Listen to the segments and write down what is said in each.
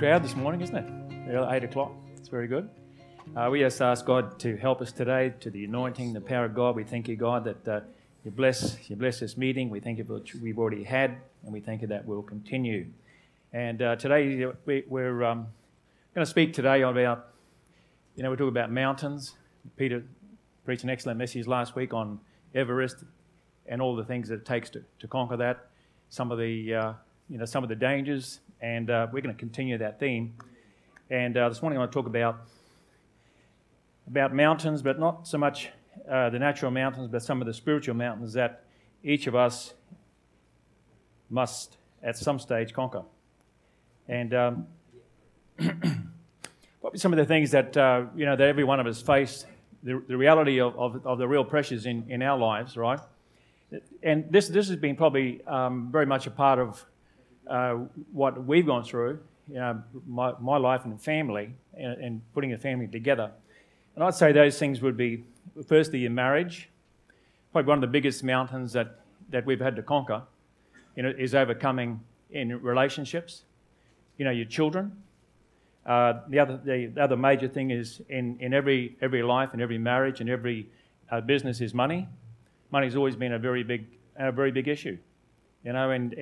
crowd this morning, isn't it? 8 o'clock. It's very good. We just ask God to help us today, to the anointing, the power of God. We thank you, God, that you bless this meeting. We thank you for what we've already had, and we thank you that we'll continue. And today we're going to speak today about, we talk about mountains. Peter preached an excellent message last week on Everest and all the things that it takes to conquer that, some of the some of the dangers, and we're going to continue that theme. And this morning I want to talk about mountains, but not so much the natural mountains, but some of the spiritual mountains that each of us must at some stage conquer. And probably some of the things that that every one of us face, the reality of the real pressures in our lives, right? And this has been probably very much a part of what we've gone through, my life and family, and putting a family together. And I'd say those things would be, firstly, in marriage, probably one of the biggest mountains that we've had to conquer, is overcoming in relationships, your children. The other major thing is in every life, in every marriage, in every business is money. Money's always been a very big issue, and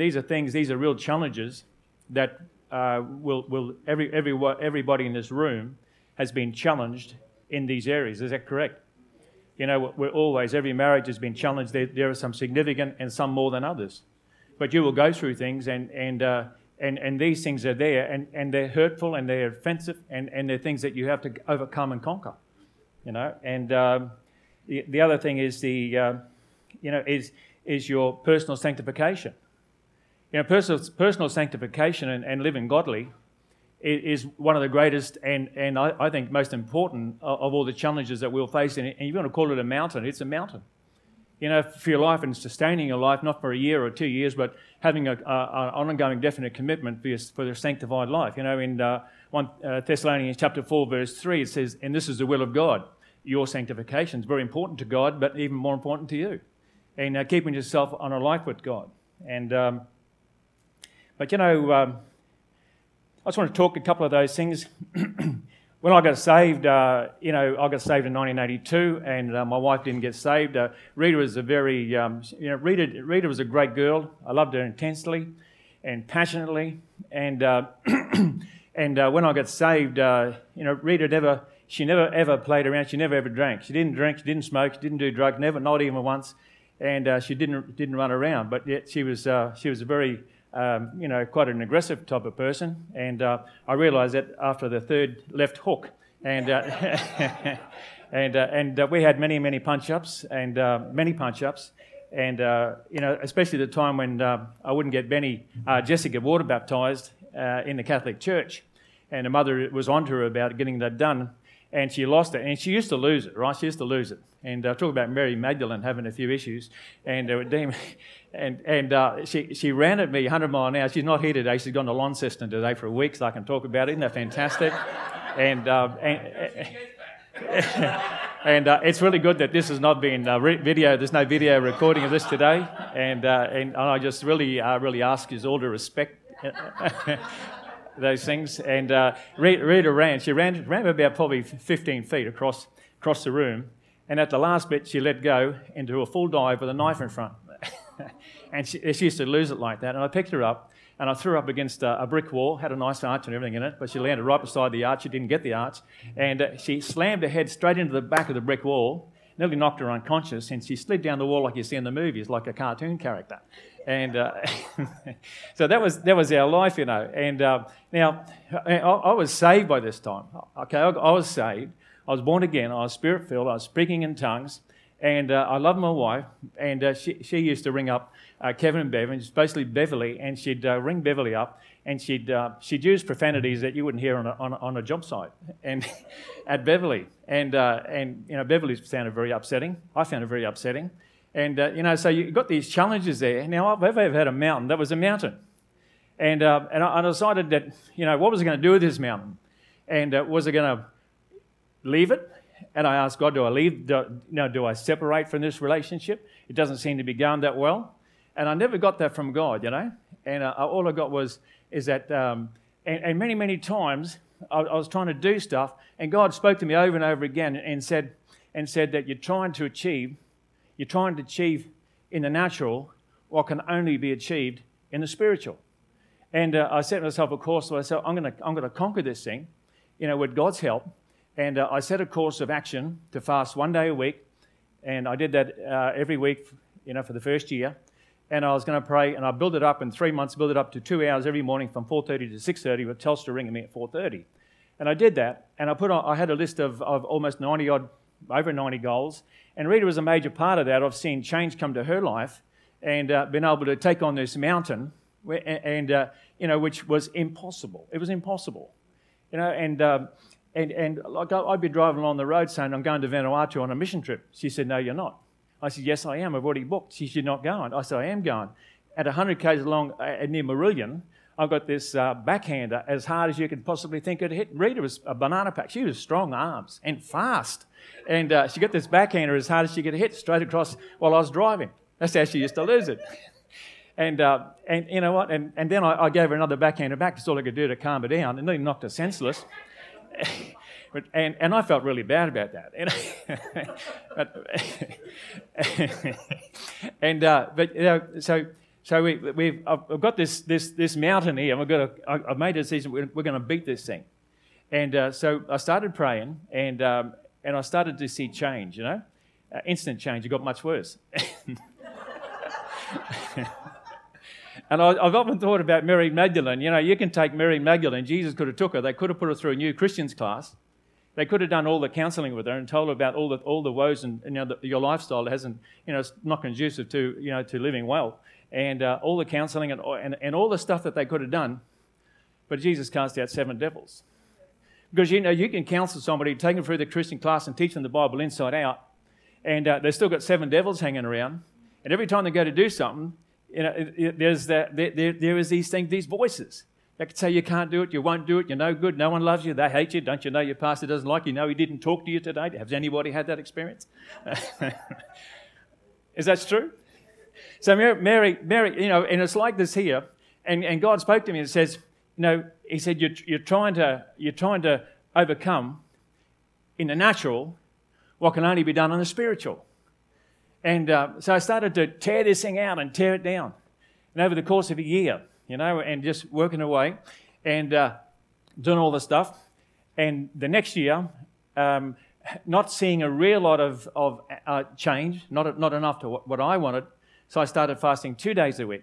these are things. These are real challenges that will everybody in this room has been challenged in these areas. Is that correct? We're always, every marriage has been challenged. There are some significant and some more than others, but you will go through things, and these things are there, and they're hurtful and they're offensive, and they're things that you have to overcome and conquer, and. The other thing is is your personal sanctification. Personal sanctification and living godly is one of the greatest and I think most important of all the challenges that we'll face. And if you want to call it a mountain, it's a mountain. For your life and sustaining your life, not for a year or 2 years, but having an ongoing definite commitment for the sanctified life. In 1 Thessalonians chapter 4, verse 3, it says, "And this is the will of God." Your sanctification is very important to God, but even more important to you, and keeping yourself on a life with God. And I just want to talk a couple of those things. When I got saved, I got saved in 1982, and my wife didn't get saved. Rita was a very, Rita was a great girl. I loved her intensely and passionately. And when I got saved, Rita never. She never, ever played around. She never, ever drank. She didn't drink. She didn't smoke. She didn't do drugs. Never, not even once. And she didn't run around. But yet she was a very, quite an aggressive type of person. And I realised that after the third left hook. And we had many punch-ups and And especially the time when I wouldn't get Jessica Water baptised in the Catholic Church, and her mother was onto her about getting that done. And she lost it, and she used to lose it, right? She used to lose it, and talk about Mary Magdalene having a few issues, and she ran at me 100 mile an hour. She's not here today. She's gone to Launceston today for a week, so I can talk about it. Isn't that fantastic? It's really good that this has not been video. There's no video recording of this today, and I just really ask you all to respect. Those things. And Rita ran. She ran about probably 15 feet across the room, and at the last bit she let go into a full dive with a knife in front. And she used to lose it like that. And I picked her up and I threw her up against a brick wall. Had a nice arch and everything in it, but she landed right beside the arch. She didn't get the arch, and she slammed her head straight into the back of the brick wall. Nearly knocked her unconscious, and she slid down the wall like you see in the movies, like a cartoon character. And so that was our life, And now I was saved by this time. Okay, I was saved. I was born again. I was spirit filled. I was speaking in tongues, and I loved my wife. And she used to ring up Kevin and Bev, and basically Beverly, and she'd ring Beverly up. And she'd use profanities that you wouldn't hear on a job site, and at Beverly, and Beverly sounded very upsetting. I found it very upsetting, and so you got these challenges there. Now I've ever had a mountain that was a mountain, and I decided that what was I going to do with this mountain, and was I going to leave it? And I asked God, do I leave? Do I separate from this relationship? It doesn't seem to be going that well, and I never got that from God, And all I got was is that, and many times I was trying to do stuff, and God spoke to me over and over again and said that you're trying to achieve in the natural what can only be achieved in the spiritual. And I set myself a course. So I said, I'm going to conquer this thing, with God's help. And I set a course of action to fast one day a week, and I did that every week, for the first year. And I was going to pray, and I built it up in 3 months, built it up to 2 hours every morning from 4:30 to 6:30, with Telstra ringing me at 4:30. And I did that, and I had a list of almost 90-odd, over 90 goals. And Rita was a major part of that. I've seen change come to her life, and been able to take on this mountain, which was impossible. It was impossible, And like I'd be driving along the road saying, I'm going to Vanuatu on a mission trip. She said, no, you're not. I said, yes, I am. I've already booked. She said, not going. I said, I am going. At 100 k's along near Merillion, I've got this backhander as hard as you could possibly think it'd hit. Rita was a banana pack. She was strong arms and fast. And she got this backhander as hard as she could hit straight across while I was driving. That's how she used to lose it. And you know what? And then I gave her another backhander back. That's all I could do to calm her down. And nearly knocked her senseless. And I felt really bad about that. I've got this mountain here. I've made a decision. We're going to beat this thing. And so I started praying, and I started to see change. Instant change. It got much worse. And I've often thought about Mary Magdalene. You can take Mary Magdalene. Jesus could have took her. They could have put her through a new Christians class. They could have done all the counselling with her and told her about all the woes and your lifestyle hasn't, it's not conducive to, to living well. And all the counselling and all the stuff that they could have done. But Jesus cast out 7 devils. Because, you can counsel somebody, take them through the Christian class and teach them the Bible inside out. And they've still got 7 devils hanging around. And every time they go to do something, there is these things, these voices that can say you can't do it, you won't do it, you're no good, no one loves you, they hate you, don't you know your pastor doesn't like you, no, he didn't talk to you today. Has anybody had that experience? Is that true? So Mary, and it's like this here, and God spoke to me and says, he said, you're trying to overcome in the natural what can only be done in the spiritual. And so I started to tear this thing out and tear it down. And over the course of a year, and just working away and doing all the stuff. And the next year, not seeing a real lot of change, not enough to what I wanted. So I started fasting 2 days a week.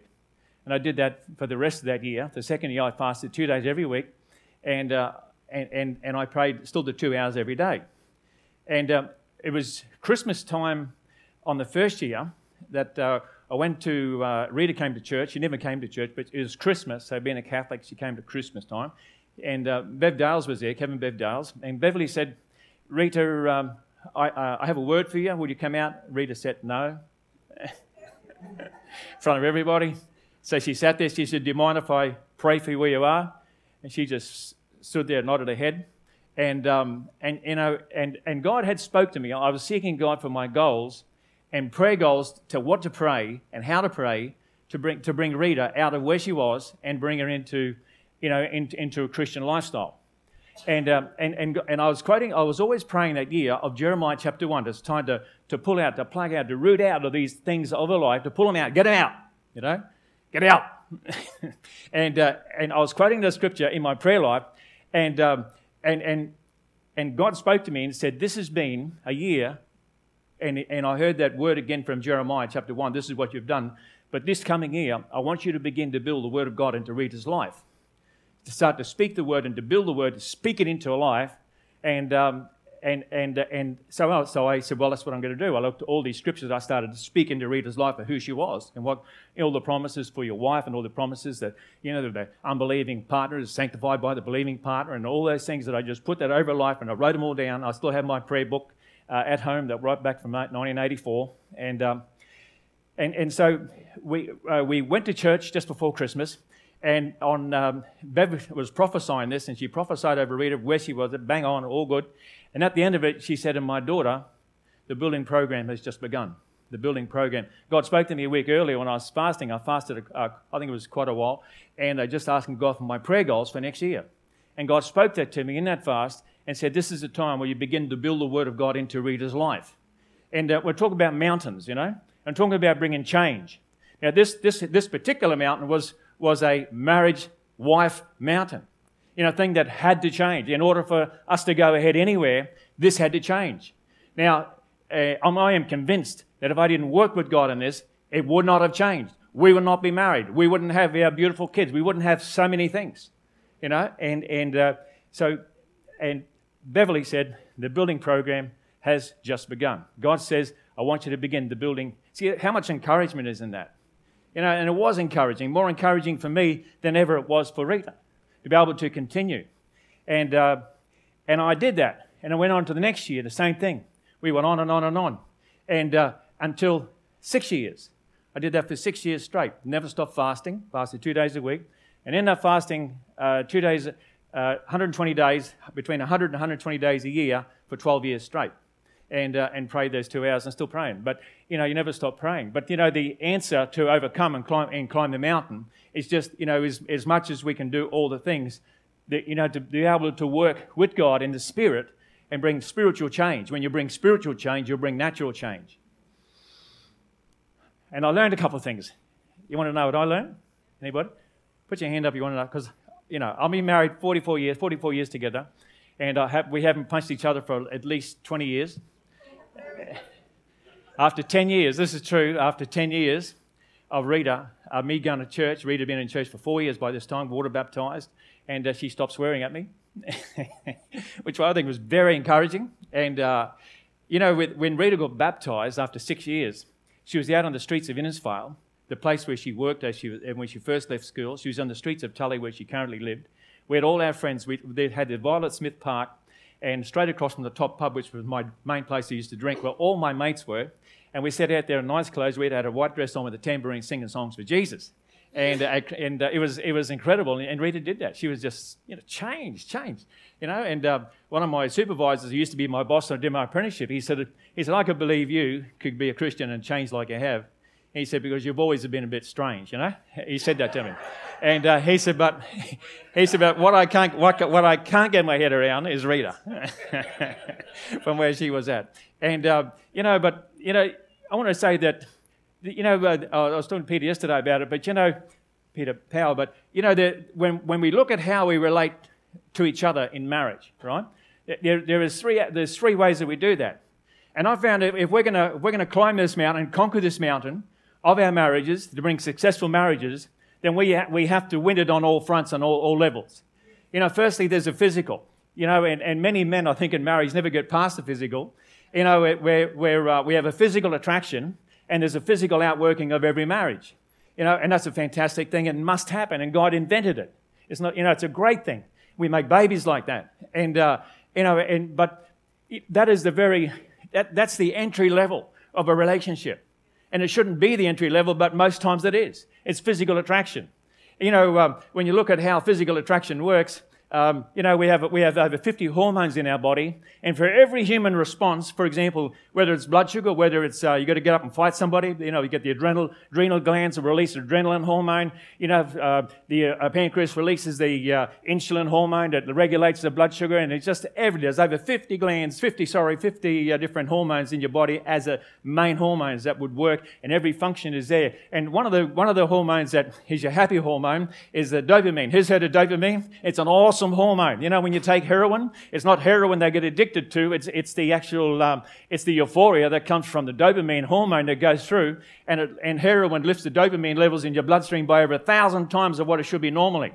And I did that for the rest of that year. The second year, I fasted 2 days every week. And I prayed still the 2 hours every day. And it was Christmas time. On the first year that I went to, Rita came to church. She never came to church, but it was Christmas. So being a Catholic, she came to Christmas time. And Bev Dales was there, Kevin Bev Dales. And Beverly said, Rita, I have a word for you. Will you come out? Rita said, no. In front of everybody. So she sat there. She said, do you mind if I pray for you where you are? And she just stood there and nodded her head. And God had spoke to me. I was seeking God for my goals. And prayer goals to what to pray and how to pray to bring Rita out of where she was and bring her into, into a Christian lifestyle. And I was always praying that year of Jeremiah chapter 1. It's time to pull out, to plug out, to root out of these things of her life, to pull them out, get them out, get out. And I was quoting the scripture in my prayer life, and God spoke to me and said, "This has been a year." And I heard that word again from Jeremiah chapter 1. This is what you've done. But this coming year, I want you to begin to build the word of God into Rita's life. To start to speak the word and to build the word, to speak it into her life. So I said, well, that's what I'm going to do. I looked at all these scriptures. I started to speak into Rita's life of who she was and what all the promises for your wife and all the promises that, the unbelieving partner is sanctified by the believing partner and all those things that I just put that over life and I wrote them all down. I still have my prayer book. At home, that right back from 1984, and so we went to church just before Christmas, and on Bev was prophesying this, and she prophesied over Rita where she was, bang on, all good, and at the end of it, she said, "And my daughter, the building program has just begun." the building program. God spoke to me a week earlier when I was fasting. I fasted, I think it was quite a while, and I just asked God for my prayer goals for next year. And God spoke that to me in that fast and said, this is the time where you begin to build the Word of God into Rita's life. And we're talking about mountains, you know, and talking about bringing change. Now, this particular mountain was a marriage wife mountain, you know, thing that had to change. In order for us to go ahead anywhere, this had to change. Now, I am convinced that if I didn't work with God in this, it would not have changed. We would not be married. We wouldn't have our beautiful kids. We wouldn't have so many things, you know. And Beverly said, the building program has just begun. God says, I want you to begin the building. See, how much encouragement is in that? You know, and it was encouraging, more encouraging for me than ever it was for Rita, to be able to continue. And I did that. And I went on to the next year, the same thing. We went on and on and on. And until 6 years. I did that for 6 years straight. Never stopped fasting. Fasted 2 days a week. And ended up fasting 2 days, 120 days, between 100 and 120 days a year for 12 years straight. And prayed those 2 hours and still praying. But, you know, you never stop praying. But, you know, the answer to overcome and climb the mountain is just, you know, as much as we can do all the things, that, you know, to be able to work with God in the Spirit and bring spiritual change. When you bring spiritual change, you'll bring natural change. And I learned a couple of things. You want to know what I learned? Anybody? Put your hand up if you want to know. Because, you know, I've been married 44 years together. And we haven't punched each other for at least 20 years. After 10 years, this is true, after 10 years of Rita, me going to church, Rita had been in church for 4 years by this time, water baptised, and she stopped swearing at me, which I think was very encouraging. And, you know, when Rita got baptised after 6 years, she was out on the streets of Innisfail, the place where she worked and when she first left school. She was on the streets of Tully, where she currently lived. We had all our friends. They had the Violet Smith Park, and straight across from the top pub, which was my main place I used to drink, where all my mates were. And we sat out there in nice clothes. We'd had a white dress on with a tambourine, singing songs for Jesus. And it was incredible. And Rita did that. She was just, you know, changed, you know. And one of my supervisors, who used to be my boss when I did my apprenticeship, he said, I could believe you could be a Christian and change like you have. And he said, because you've always been a bit strange, you know. He said that to me. And he said, but what I can't get my head around is Rita, from where she was at. And you know, but you know, I want to say that, you know, I was talking to Peter yesterday about it. But you know, Peter Powell. But you know, when we look at how we relate to each other in marriage, right? There's three ways that we do that. And I found that if we're gonna climb this mountain and conquer this mountain of our marriages to bring successful marriages, then we have to win it on all fronts and all levels. You know, firstly, there's a physical. You know, and many men, I think, in marriage never get past the physical. You know, where we have a physical attraction, and there's a physical outworking of every marriage. You know, and that's a fantastic thing and must happen. And God invented it. It's not, you know, it's a great thing. We make babies like that. And you know, and but that is that's the entry level of a relationship. And it shouldn't be the entry level, but most times it is. It's physical attraction. You know, when you look at how physical attraction works, you know, we have over 50 hormones in our body. And for every human response, for example, whether it's blood sugar, whether it's you got to get up and fight somebody, you know, you get the adrenal glands release adrenaline hormone. You know, the pancreas releases the insulin hormone that regulates the blood sugar. And it's just there's over 50 different hormones in your body as a main hormones that would work, and every function is there. And one of the hormones that is your happy hormone is the dopamine. Who's heard of dopamine? It's an awesome hormone. You know, when you take heroin, it's not heroin they get addicted to. It's the actual it's the euphoria that comes from the dopamine hormone that goes through, and heroin lifts the dopamine levels in your bloodstream by over 1,000 times of what it should be normally.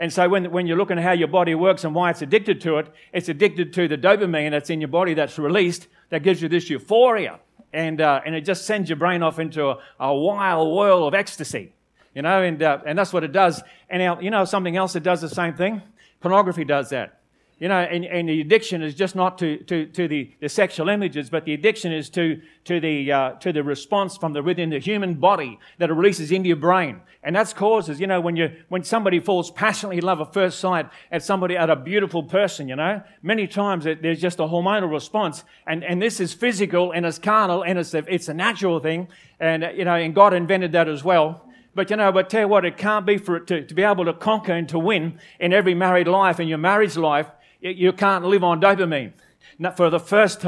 And so when you're looking at how your body works and why it's addicted to it, it's addicted to the dopamine that's in your body that's released that gives you this euphoria, and it just sends your brain off into a wild whirl of ecstasy, you know, and that's what it does. And you know something else that does the same thing. Pornography does that. You know, and the addiction is just not to the sexual images, but the addiction is to the response from within the human body that it releases into your brain. And that's causes, you know, when somebody falls passionately in love at first sight at a beautiful person, you know, many times there's just a hormonal response. And this is physical and it's carnal and it's a natural thing. And, you know, and God invented that as well. But, you know, but tell you what, it can't be for it to be able to conquer and to win in every married life, in your marriage life. You can't live on dopamine. Not for the first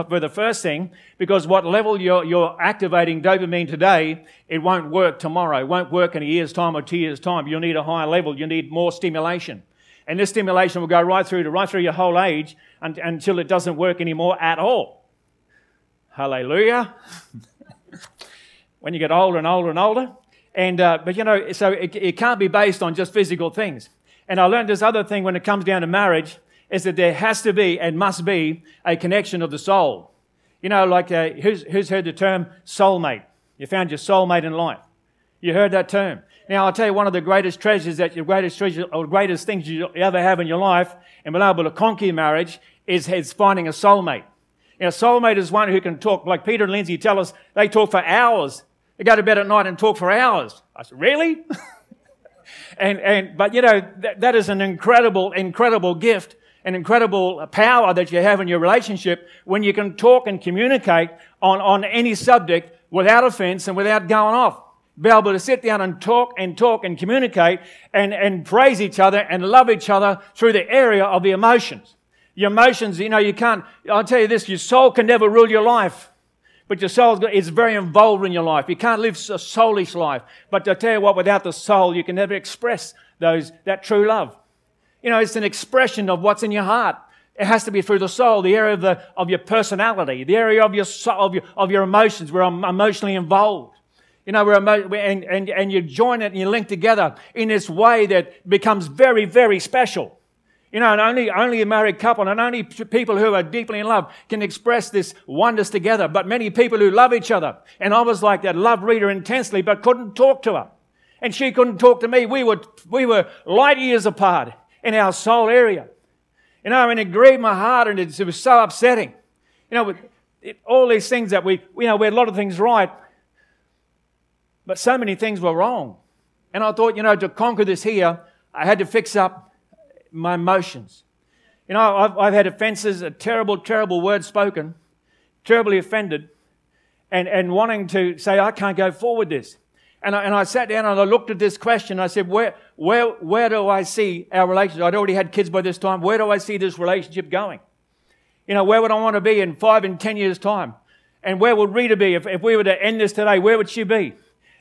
thing, because what level you're activating dopamine today, it won't work tomorrow. It won't work in a year's time or 2 years' time. You'll need a higher level. You need more stimulation. And this stimulation will go right through your whole age until it doesn't work anymore at all. Hallelujah. When you get older and older and older. And but, you know, so it can't be based on just physical things. And I learned this other thing when it comes down to marriage, is that there has to be and must be a connection of the soul. You know, like who's heard the term soulmate? You found your soulmate in life. You heard that term. Now, I'll tell you, one of the greatest treasures greatest things you ever have in your life and being able to conquer your marriage is finding a soulmate. You know, a soulmate is one who can talk, like Peter Lindsay tell us, they talk for hours. They go to bed at night and talk for hours. I said, really? But you know, that is an incredible, incredible gift, an incredible power that you have in your relationship when you can talk and communicate on any subject without offense and without going off. Be able to sit down and talk and communicate and praise each other and love each other through the area of the emotions. Your emotions, you know, you can't, I'll tell you this, your soul can never rule your life. But your soul is very involved in your life. You can't live a soulish life. But I tell you what, without the soul, you can never express that true love. You know, it's an expression of what's in your heart. It has to be through the soul, the area of your personality, the area of your soul, of your emotions. We're emotionally involved. You know, and you join it and you link together in this way that becomes very, very special. You know, and only a married couple and only people who are deeply in love can express this wonders together. But many people who love each other, and I was like that, loved Rita intensely but couldn't talk to her. And she couldn't talk to me. We were light years apart in our soul area. You know, and it grieved my heart and it was so upsetting. You know, all these things that we had a lot of things right, but so many things were wrong. And I thought, you know, to conquer this here, I had to fix up my emotions. You know, I've had offences, a terrible, terrible word spoken, terribly offended, and wanting to say, I can't go forward this. And I sat down and I looked at this question. I said, where do I see our relationship? I'd already had kids by this time. Where do I see this relationship going? You know, where would I want to be in 5 and 10 years' time? And where would Rita be? If we were to end this today, where would she be?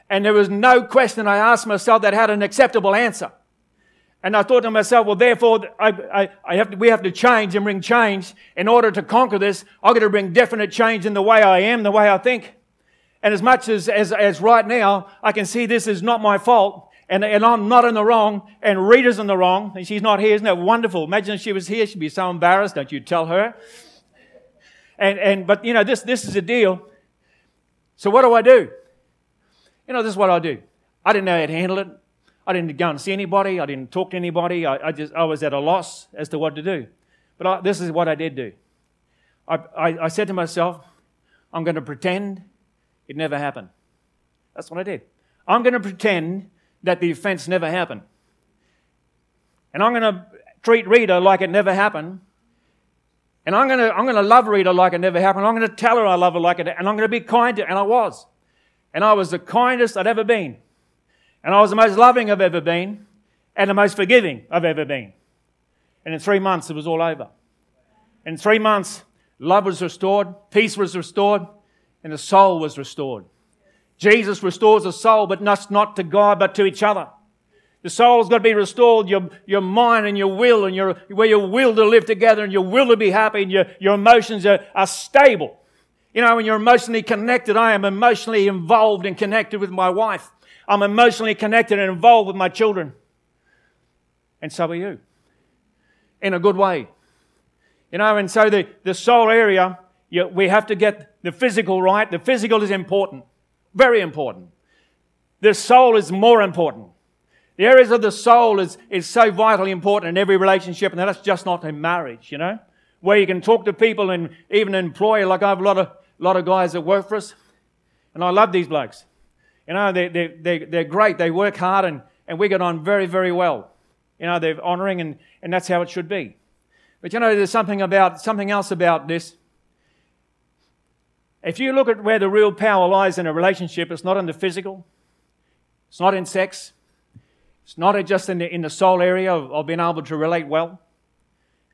And there was no question I asked myself that had an acceptable answer. And I thought to myself, well, therefore, we have to change and bring change. In order to conquer this, I've got to bring definite change in the way I am, the way I think. And as much as right now, I can see this is not my fault, and I'm not in the wrong, and Rita's in the wrong, and she's not here. Isn't that wonderful? Imagine if she was here, she'd be so embarrassed. Don't you tell her. But, you know, this is a deal. So what do I do? You know, this is what I do. I didn't know how to handle it. I didn't go and see anybody. I didn't talk to anybody. I was at a loss as to what to do. But this is what I did do. I said to myself, I'm going to pretend it never happened. That's what I did. I'm going to pretend that the offense never happened. And I'm going to treat Rita like it never happened. And I'm going to love Rita like it never happened. I'm going to tell her I love her like it. And I'm going to be kind to her. And I was. And I was the kindest I'd ever been. And I was the most loving I've ever been and the most forgiving I've ever been. And in 3 months, it was all over. In 3 months, love was restored, peace was restored, and the soul was restored. Jesus restores the soul, but not to God, but to each other. The soul's got to be restored, your mind and your will, and your will to live together and your will to be happy, and your emotions are stable. You know, when you're emotionally connected, I am emotionally involved and connected with my wife. I'm emotionally connected and involved with my children. And so are you. In a good way. You know, and so the soul area, we have to get the physical right. The physical is important. Very important. The soul is more important. The areas of the soul is so vitally important in every relationship, and that's just not in marriage, you know, where you can talk to people and even employ. Like I have a lot of guys that work for us, and I love these blokes. You know, they're great. They work hard, and we get on very, very well. You know, they're honouring, and that's how it should be. But you know, there's something else about this. If you look at where the real power lies in a relationship, it's not in the physical, it's not in sex, it's not just in the soul area of being able to relate well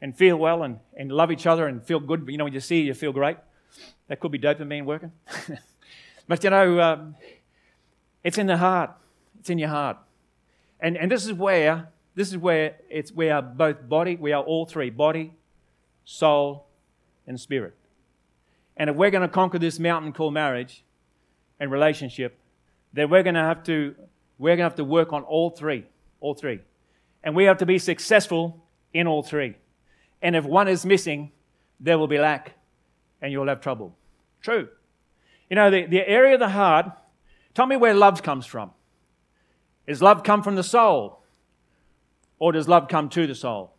and feel well and love each other and feel good. You know, when you see, you feel great. That could be dopamine working. But you know, it's in the heart. It's in your heart. And this is where we are all three, body, soul, and spirit. And if we're going to conquer this mountain called marriage and relationship, then we're going to have to work on all three. And we have to be successful in all three. And if one is missing, there will be lack and you'll have trouble. True. You know, the area of the heart, tell me where love comes from. Does love come from the soul? Or does love come to the soul?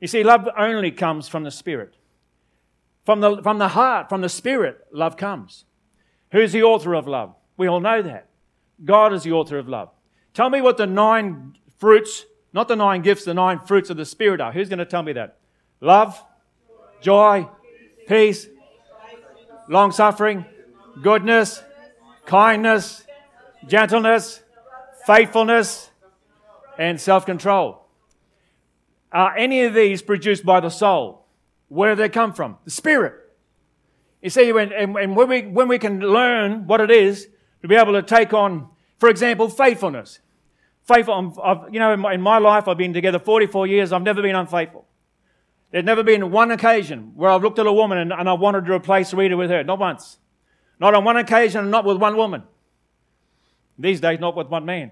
You see, love only comes from the spirit. From the heart, from the spirit, love comes. Who's the author of love? We all know that. God is the author of love. Tell me what the 9 fruits, not the 9 gifts, the 9 fruits of the Spirit are. Who's going to tell me that? Love, joy, peace, long-suffering, goodness, kindness, gentleness, faithfulness, and self-control. Are any of these produced by the soul? Where do they come from? The Spirit. You see, when we can learn what it is, to be able to take on, for example, faithfulness. Faithful, you know, in my life, I've been together 44 years. I've never been unfaithful. There's never been one occasion where I've looked at a woman and I wanted to replace Rita with her. Not once. Not on one occasion and not with one woman. These days, not with one man.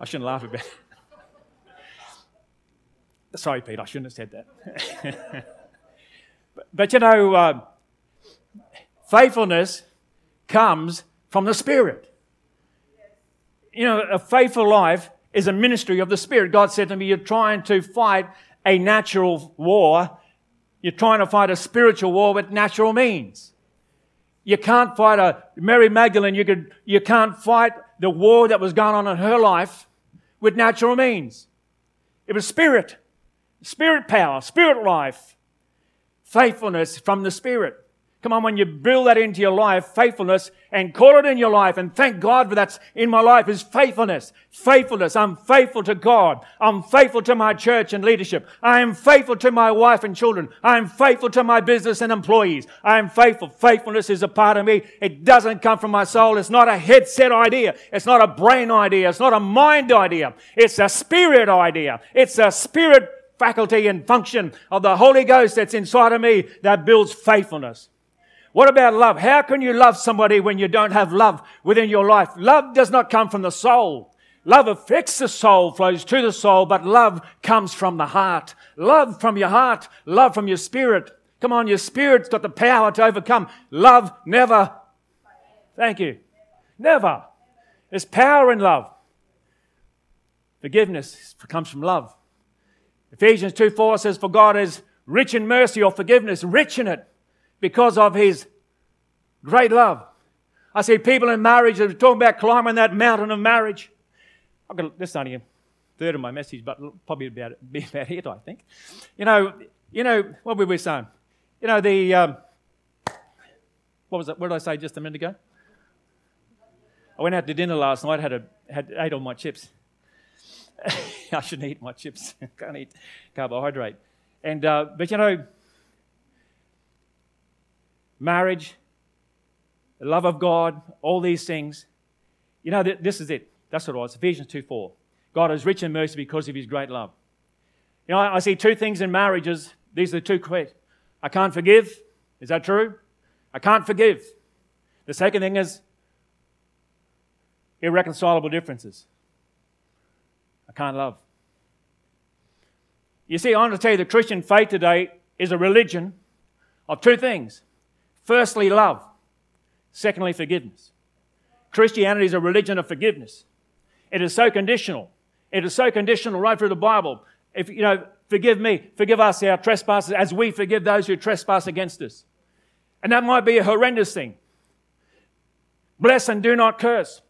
I shouldn't laugh about it. Sorry, Pete, I shouldn't have said that. But you know, faithfulness comes from the Spirit. You know, a faithful life is a ministry of the Spirit. God said to me, you're trying to fight a natural war. You're trying to fight a spiritual war with natural means. You can't fight Mary Magdalene, you can't fight the war that was going on in her life with natural means. It was spirit power, spirit life, faithfulness from the Spirit. Come on, when you build that into your life, faithfulness, and call it in your life, and thank God for that's in my life is faithfulness. Faithfulness. I'm faithful to God. I'm faithful to my church and leadership. I am faithful to my wife and children. I am faithful to my business and employees. I am faithful. Faithfulness is a part of me. It doesn't come from my soul. It's not a headset idea. It's not a brain idea. It's not a mind idea. It's a spirit idea. It's a spirit faculty and function of the Holy Ghost that's inside of me that builds faithfulness. What about love? How can you love somebody when you don't have love within your life? Love does not come from the soul. Love affects the soul, flows to the soul, but love comes from the heart. Love from your heart. Love from your spirit. Come on, your spirit's got the power to overcome. Love never. Thank you. Never. There's power in love. Forgiveness comes from love. Ephesians 2:4 says, for God is rich in mercy or forgiveness, rich in it, because of His great love. I see people in marriage that are talking about climbing that mountain of marriage. That's only a third of my message, but probably be about it, I think. You know what were we saying? You know the what was it? What did I say just a minute ago? I went out to dinner last night. Had ate all my chips. I shouldn't eat my chips. Can't eat carbohydrate. And but you know. Marriage, the love of God, all these things. You know, this is it. That's what it was. Ephesians 2:4. God is rich in mercy because of His great love. You know, I see two things in marriages. These are the two quick. I can't forgive. Is that true? I can't forgive. The second thing is irreconcilable differences. I can't love. You see, I want to tell you the Christian faith today is a religion of two things. Firstly, love. Secondly, forgiveness. Christianity is a religion of forgiveness. It is so conditional. It is so conditional right through the Bible. If you know, forgive me, forgive us our trespasses as we forgive those who trespass against us. And that might be a horrendous thing. Bless and do not curse.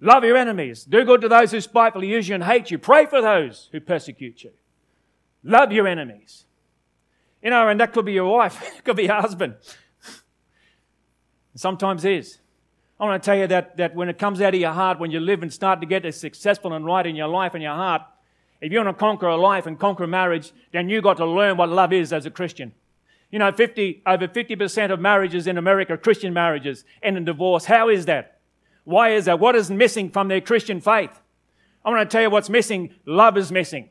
Love your enemies. Do good to those who spitefully use you and hate you. Pray for those who persecute you. Love your enemies. You know, and that could be your wife. It could be your husband. It sometimes is. I want to tell you that when it comes out of your heart, when you live and start to get successful and right in your life and your heart, if you want to conquer a life and conquer a marriage, then you've got to learn what love is as a Christian. You know, over 50% of marriages in America, Christian marriages, end in divorce. How is that? Why is that? What is missing from their Christian faith? I want to tell you what's missing. Love is missing.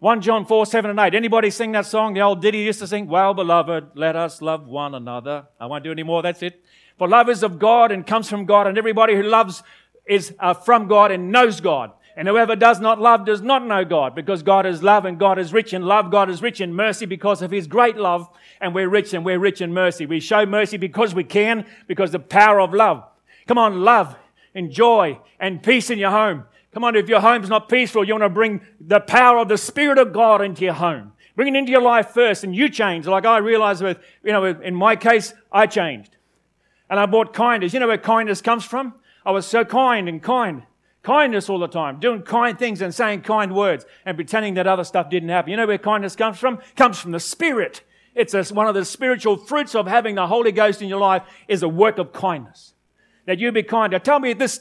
1 John 4, 7 and 8. Anybody sing that song, the old ditty used to sing? Well, beloved, let us love one another. I won't do any more, that's it. For love is of God and comes from God, and everybody who loves is from God and knows God. And whoever does not love does not know God, because God is love and God is rich in love. God is rich in mercy because of His great love, and we're rich in mercy. We show mercy because we can, because the power of love. Come on, love and joy and peace in your home. Come on, if your home's not peaceful, you want to bring the power of the Spirit of God into your home. Bring it into your life first, and you change. Like I realized in my case, I changed. And I bought kindness. You know where kindness comes from? I was so kind. Kindness all the time. Doing kind things and saying kind words and pretending that other stuff didn't happen. You know where kindness comes from? Comes from the Spirit. It's one of the spiritual fruits of having the Holy Ghost in your life is a work of kindness. That you be kind. Now tell me this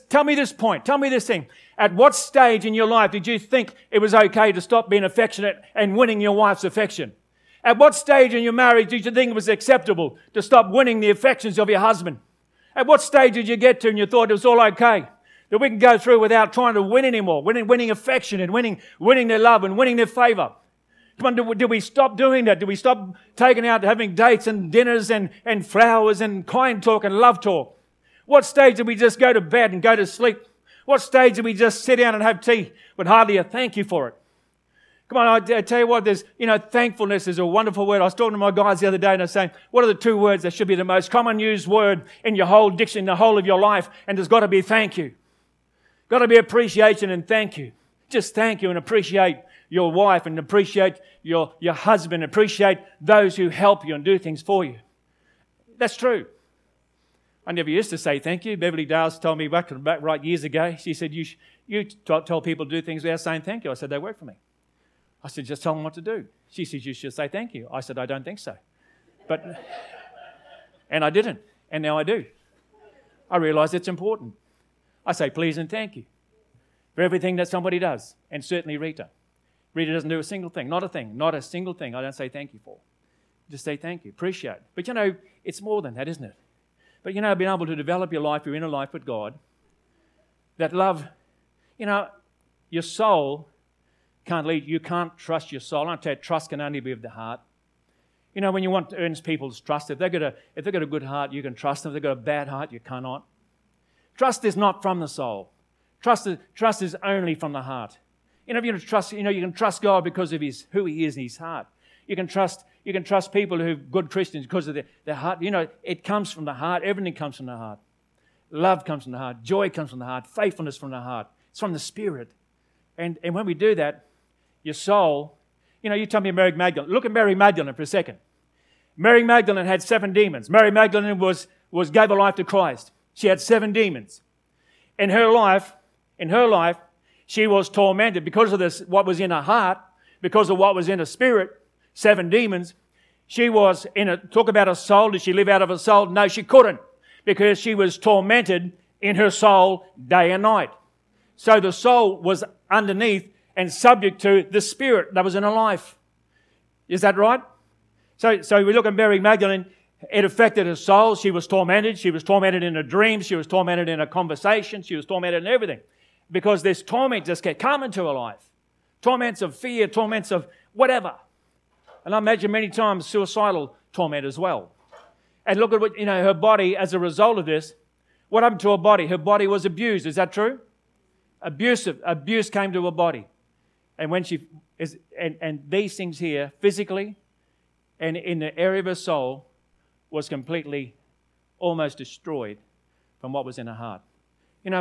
point. Tell me this thing. At what stage in your life did you think it was okay to stop being affectionate and winning your wife's affection? At what stage in your marriage did you think it was acceptable to stop winning the affections of your husband? At what stage did you get to and you thought it was all okay? That we can go through without trying to win anymore. Winning affection and winning their love and winning their favor. Come on, did we stop doing that? Did we stop taking out, having dates and dinners and flowers and kind talk and love talk? What stage did we just go to bed and go to sleep? What stage did we just sit down and have tea with hardly a thank you for it? Come on, I tell you what, thankfulness is a wonderful word. I was talking to my guys the other day and I was saying, what are the two words that should be the most common used word in your whole diction, in the whole of your life? And there's got to be thank you. Got to be appreciation and thank you. Just thank you and appreciate your wife and appreciate your husband, appreciate those who help you and do things for you. That's true. I never used to say thank you. Beverly Dales told me back years ago, she said, you tell people to do things without saying thank you. I said, they work for me. I said, just tell them what to do. She said, you should say thank you. I said, I don't think so. And I didn't. And now I do. I realize it's important. I say please and thank you for everything that somebody does. And certainly Rita. Rita doesn't do a single thing. Not a single thing I don't say thank you for. Just say thank you. Appreciate it. But it's more than that, isn't it? But being able to develop your life, your inner life with God, that love, your soul can't lead, you can't trust your soul. I tell you, trust can only be of the heart. You know, when you want to earn people's trust, if they've got a good heart, you can trust them. If they've got a bad heart, you cannot. Trust is not from the soul. Trust is only from the heart. You know, if you trust, you can trust God because of who He is in His heart. You can trust people who are good Christians because of their heart. You know, it comes from the heart. Everything comes from the heart. Love comes from the heart. Joy comes from the heart. Faithfulness from the heart. It's from the Spirit. And when we do that, your soul, you tell me Mary Magdalene. Look at Mary Magdalene for a second. Mary Magdalene had 7 demons. Mary Magdalene gave her life to Christ. She had 7 demons. In her life, she was tormented because of this, what was in her heart, because of what was in her spirit. 7 demons. She was in a talk about her soul. Did she live out of her soul? No, she couldn't, because she was tormented in her soul day and night. So the soul was underneath and subject to the spirit that was in her life. Is that right? So we look at Mary Magdalene. It affected her soul. She was tormented. She was tormented in her dreams. She was tormented in her conversation. She was tormented in everything, because this torment just kept coming to her life. Torments of fear, torments of whatever. And I imagine many times suicidal torment as well. And look at what, her body as a result of this. What happened to her body? Her body was abused. Is that true? Abuse came to her body. And when she is, and these things here, physically and in the area of her soul, was completely almost destroyed from what was in her heart.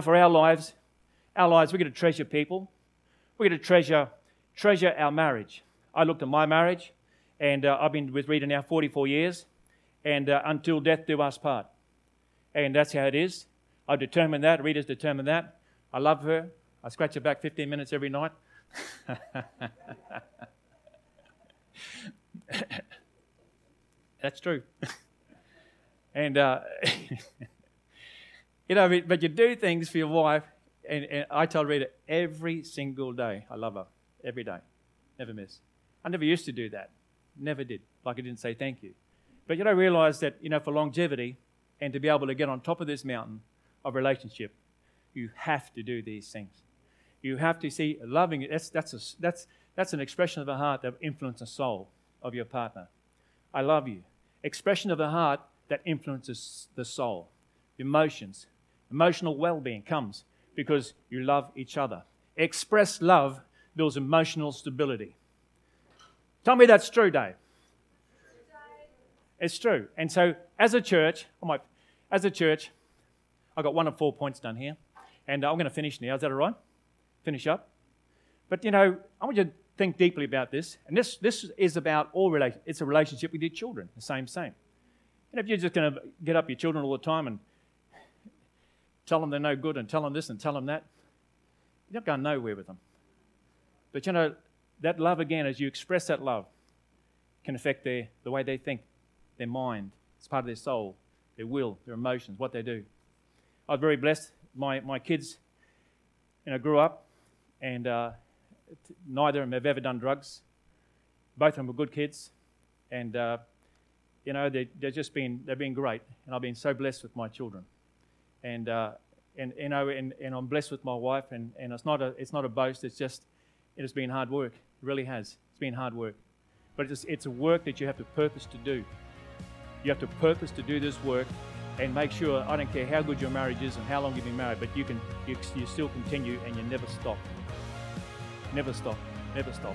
For our lives, our lives, we're going to treasure people. We're going to treasure our marriage. I looked at my marriage, and I've been with Rita now 44 years, and until death do us part. And that's how it is. I've determined that. Rita's determined that. I love her. I scratch her back 15 minutes every night. That's true. And, you know, but you do things for your wife, and I tell Rita every single day, I love her, every day, never miss. I never used to do that, never did, like I didn't say thank you. But you don't realise that, you know, for longevity and to be able to get on top of this mountain of relationship, you have to do these things. You have to see loving it. That's an expression of the heart that influences the soul of your partner. I love you. Expression of the heart that influences the soul, emotions. Emotional well-being comes because you love each other. Express love builds emotional stability. Tell me that's true, Dave. It's true. And so as a church, I got one of 4 points done here, and I'm going to finish now. Is that all right? Finish up. But, you know, I want you to think deeply about this. And this is about all relationships. It's a relationship with your children, the same. And if you're just going to get up your children all the time and tell them they're no good and tell them this and tell them that, you're not going nowhere with them. But, you know, that love, again, as you express that love, can affect the way they think, their mind. It's part of their soul, their will, their emotions, what they do. I was very blessed. My kids, you know, grew up, and neither of them have ever done drugs. Both of them were good kids, and you know, they've been great, and I've been so blessed with my children, and I'm blessed with my wife, and it's not a boast. It's just it has been hard work. It really has. It's been hard work, but it's a work that you have to purpose to do. You have to purpose to do this work. And make sure, I don't care how good your marriage is and how long you've been married, but you still continue and you never stop. Never stop. Never stop.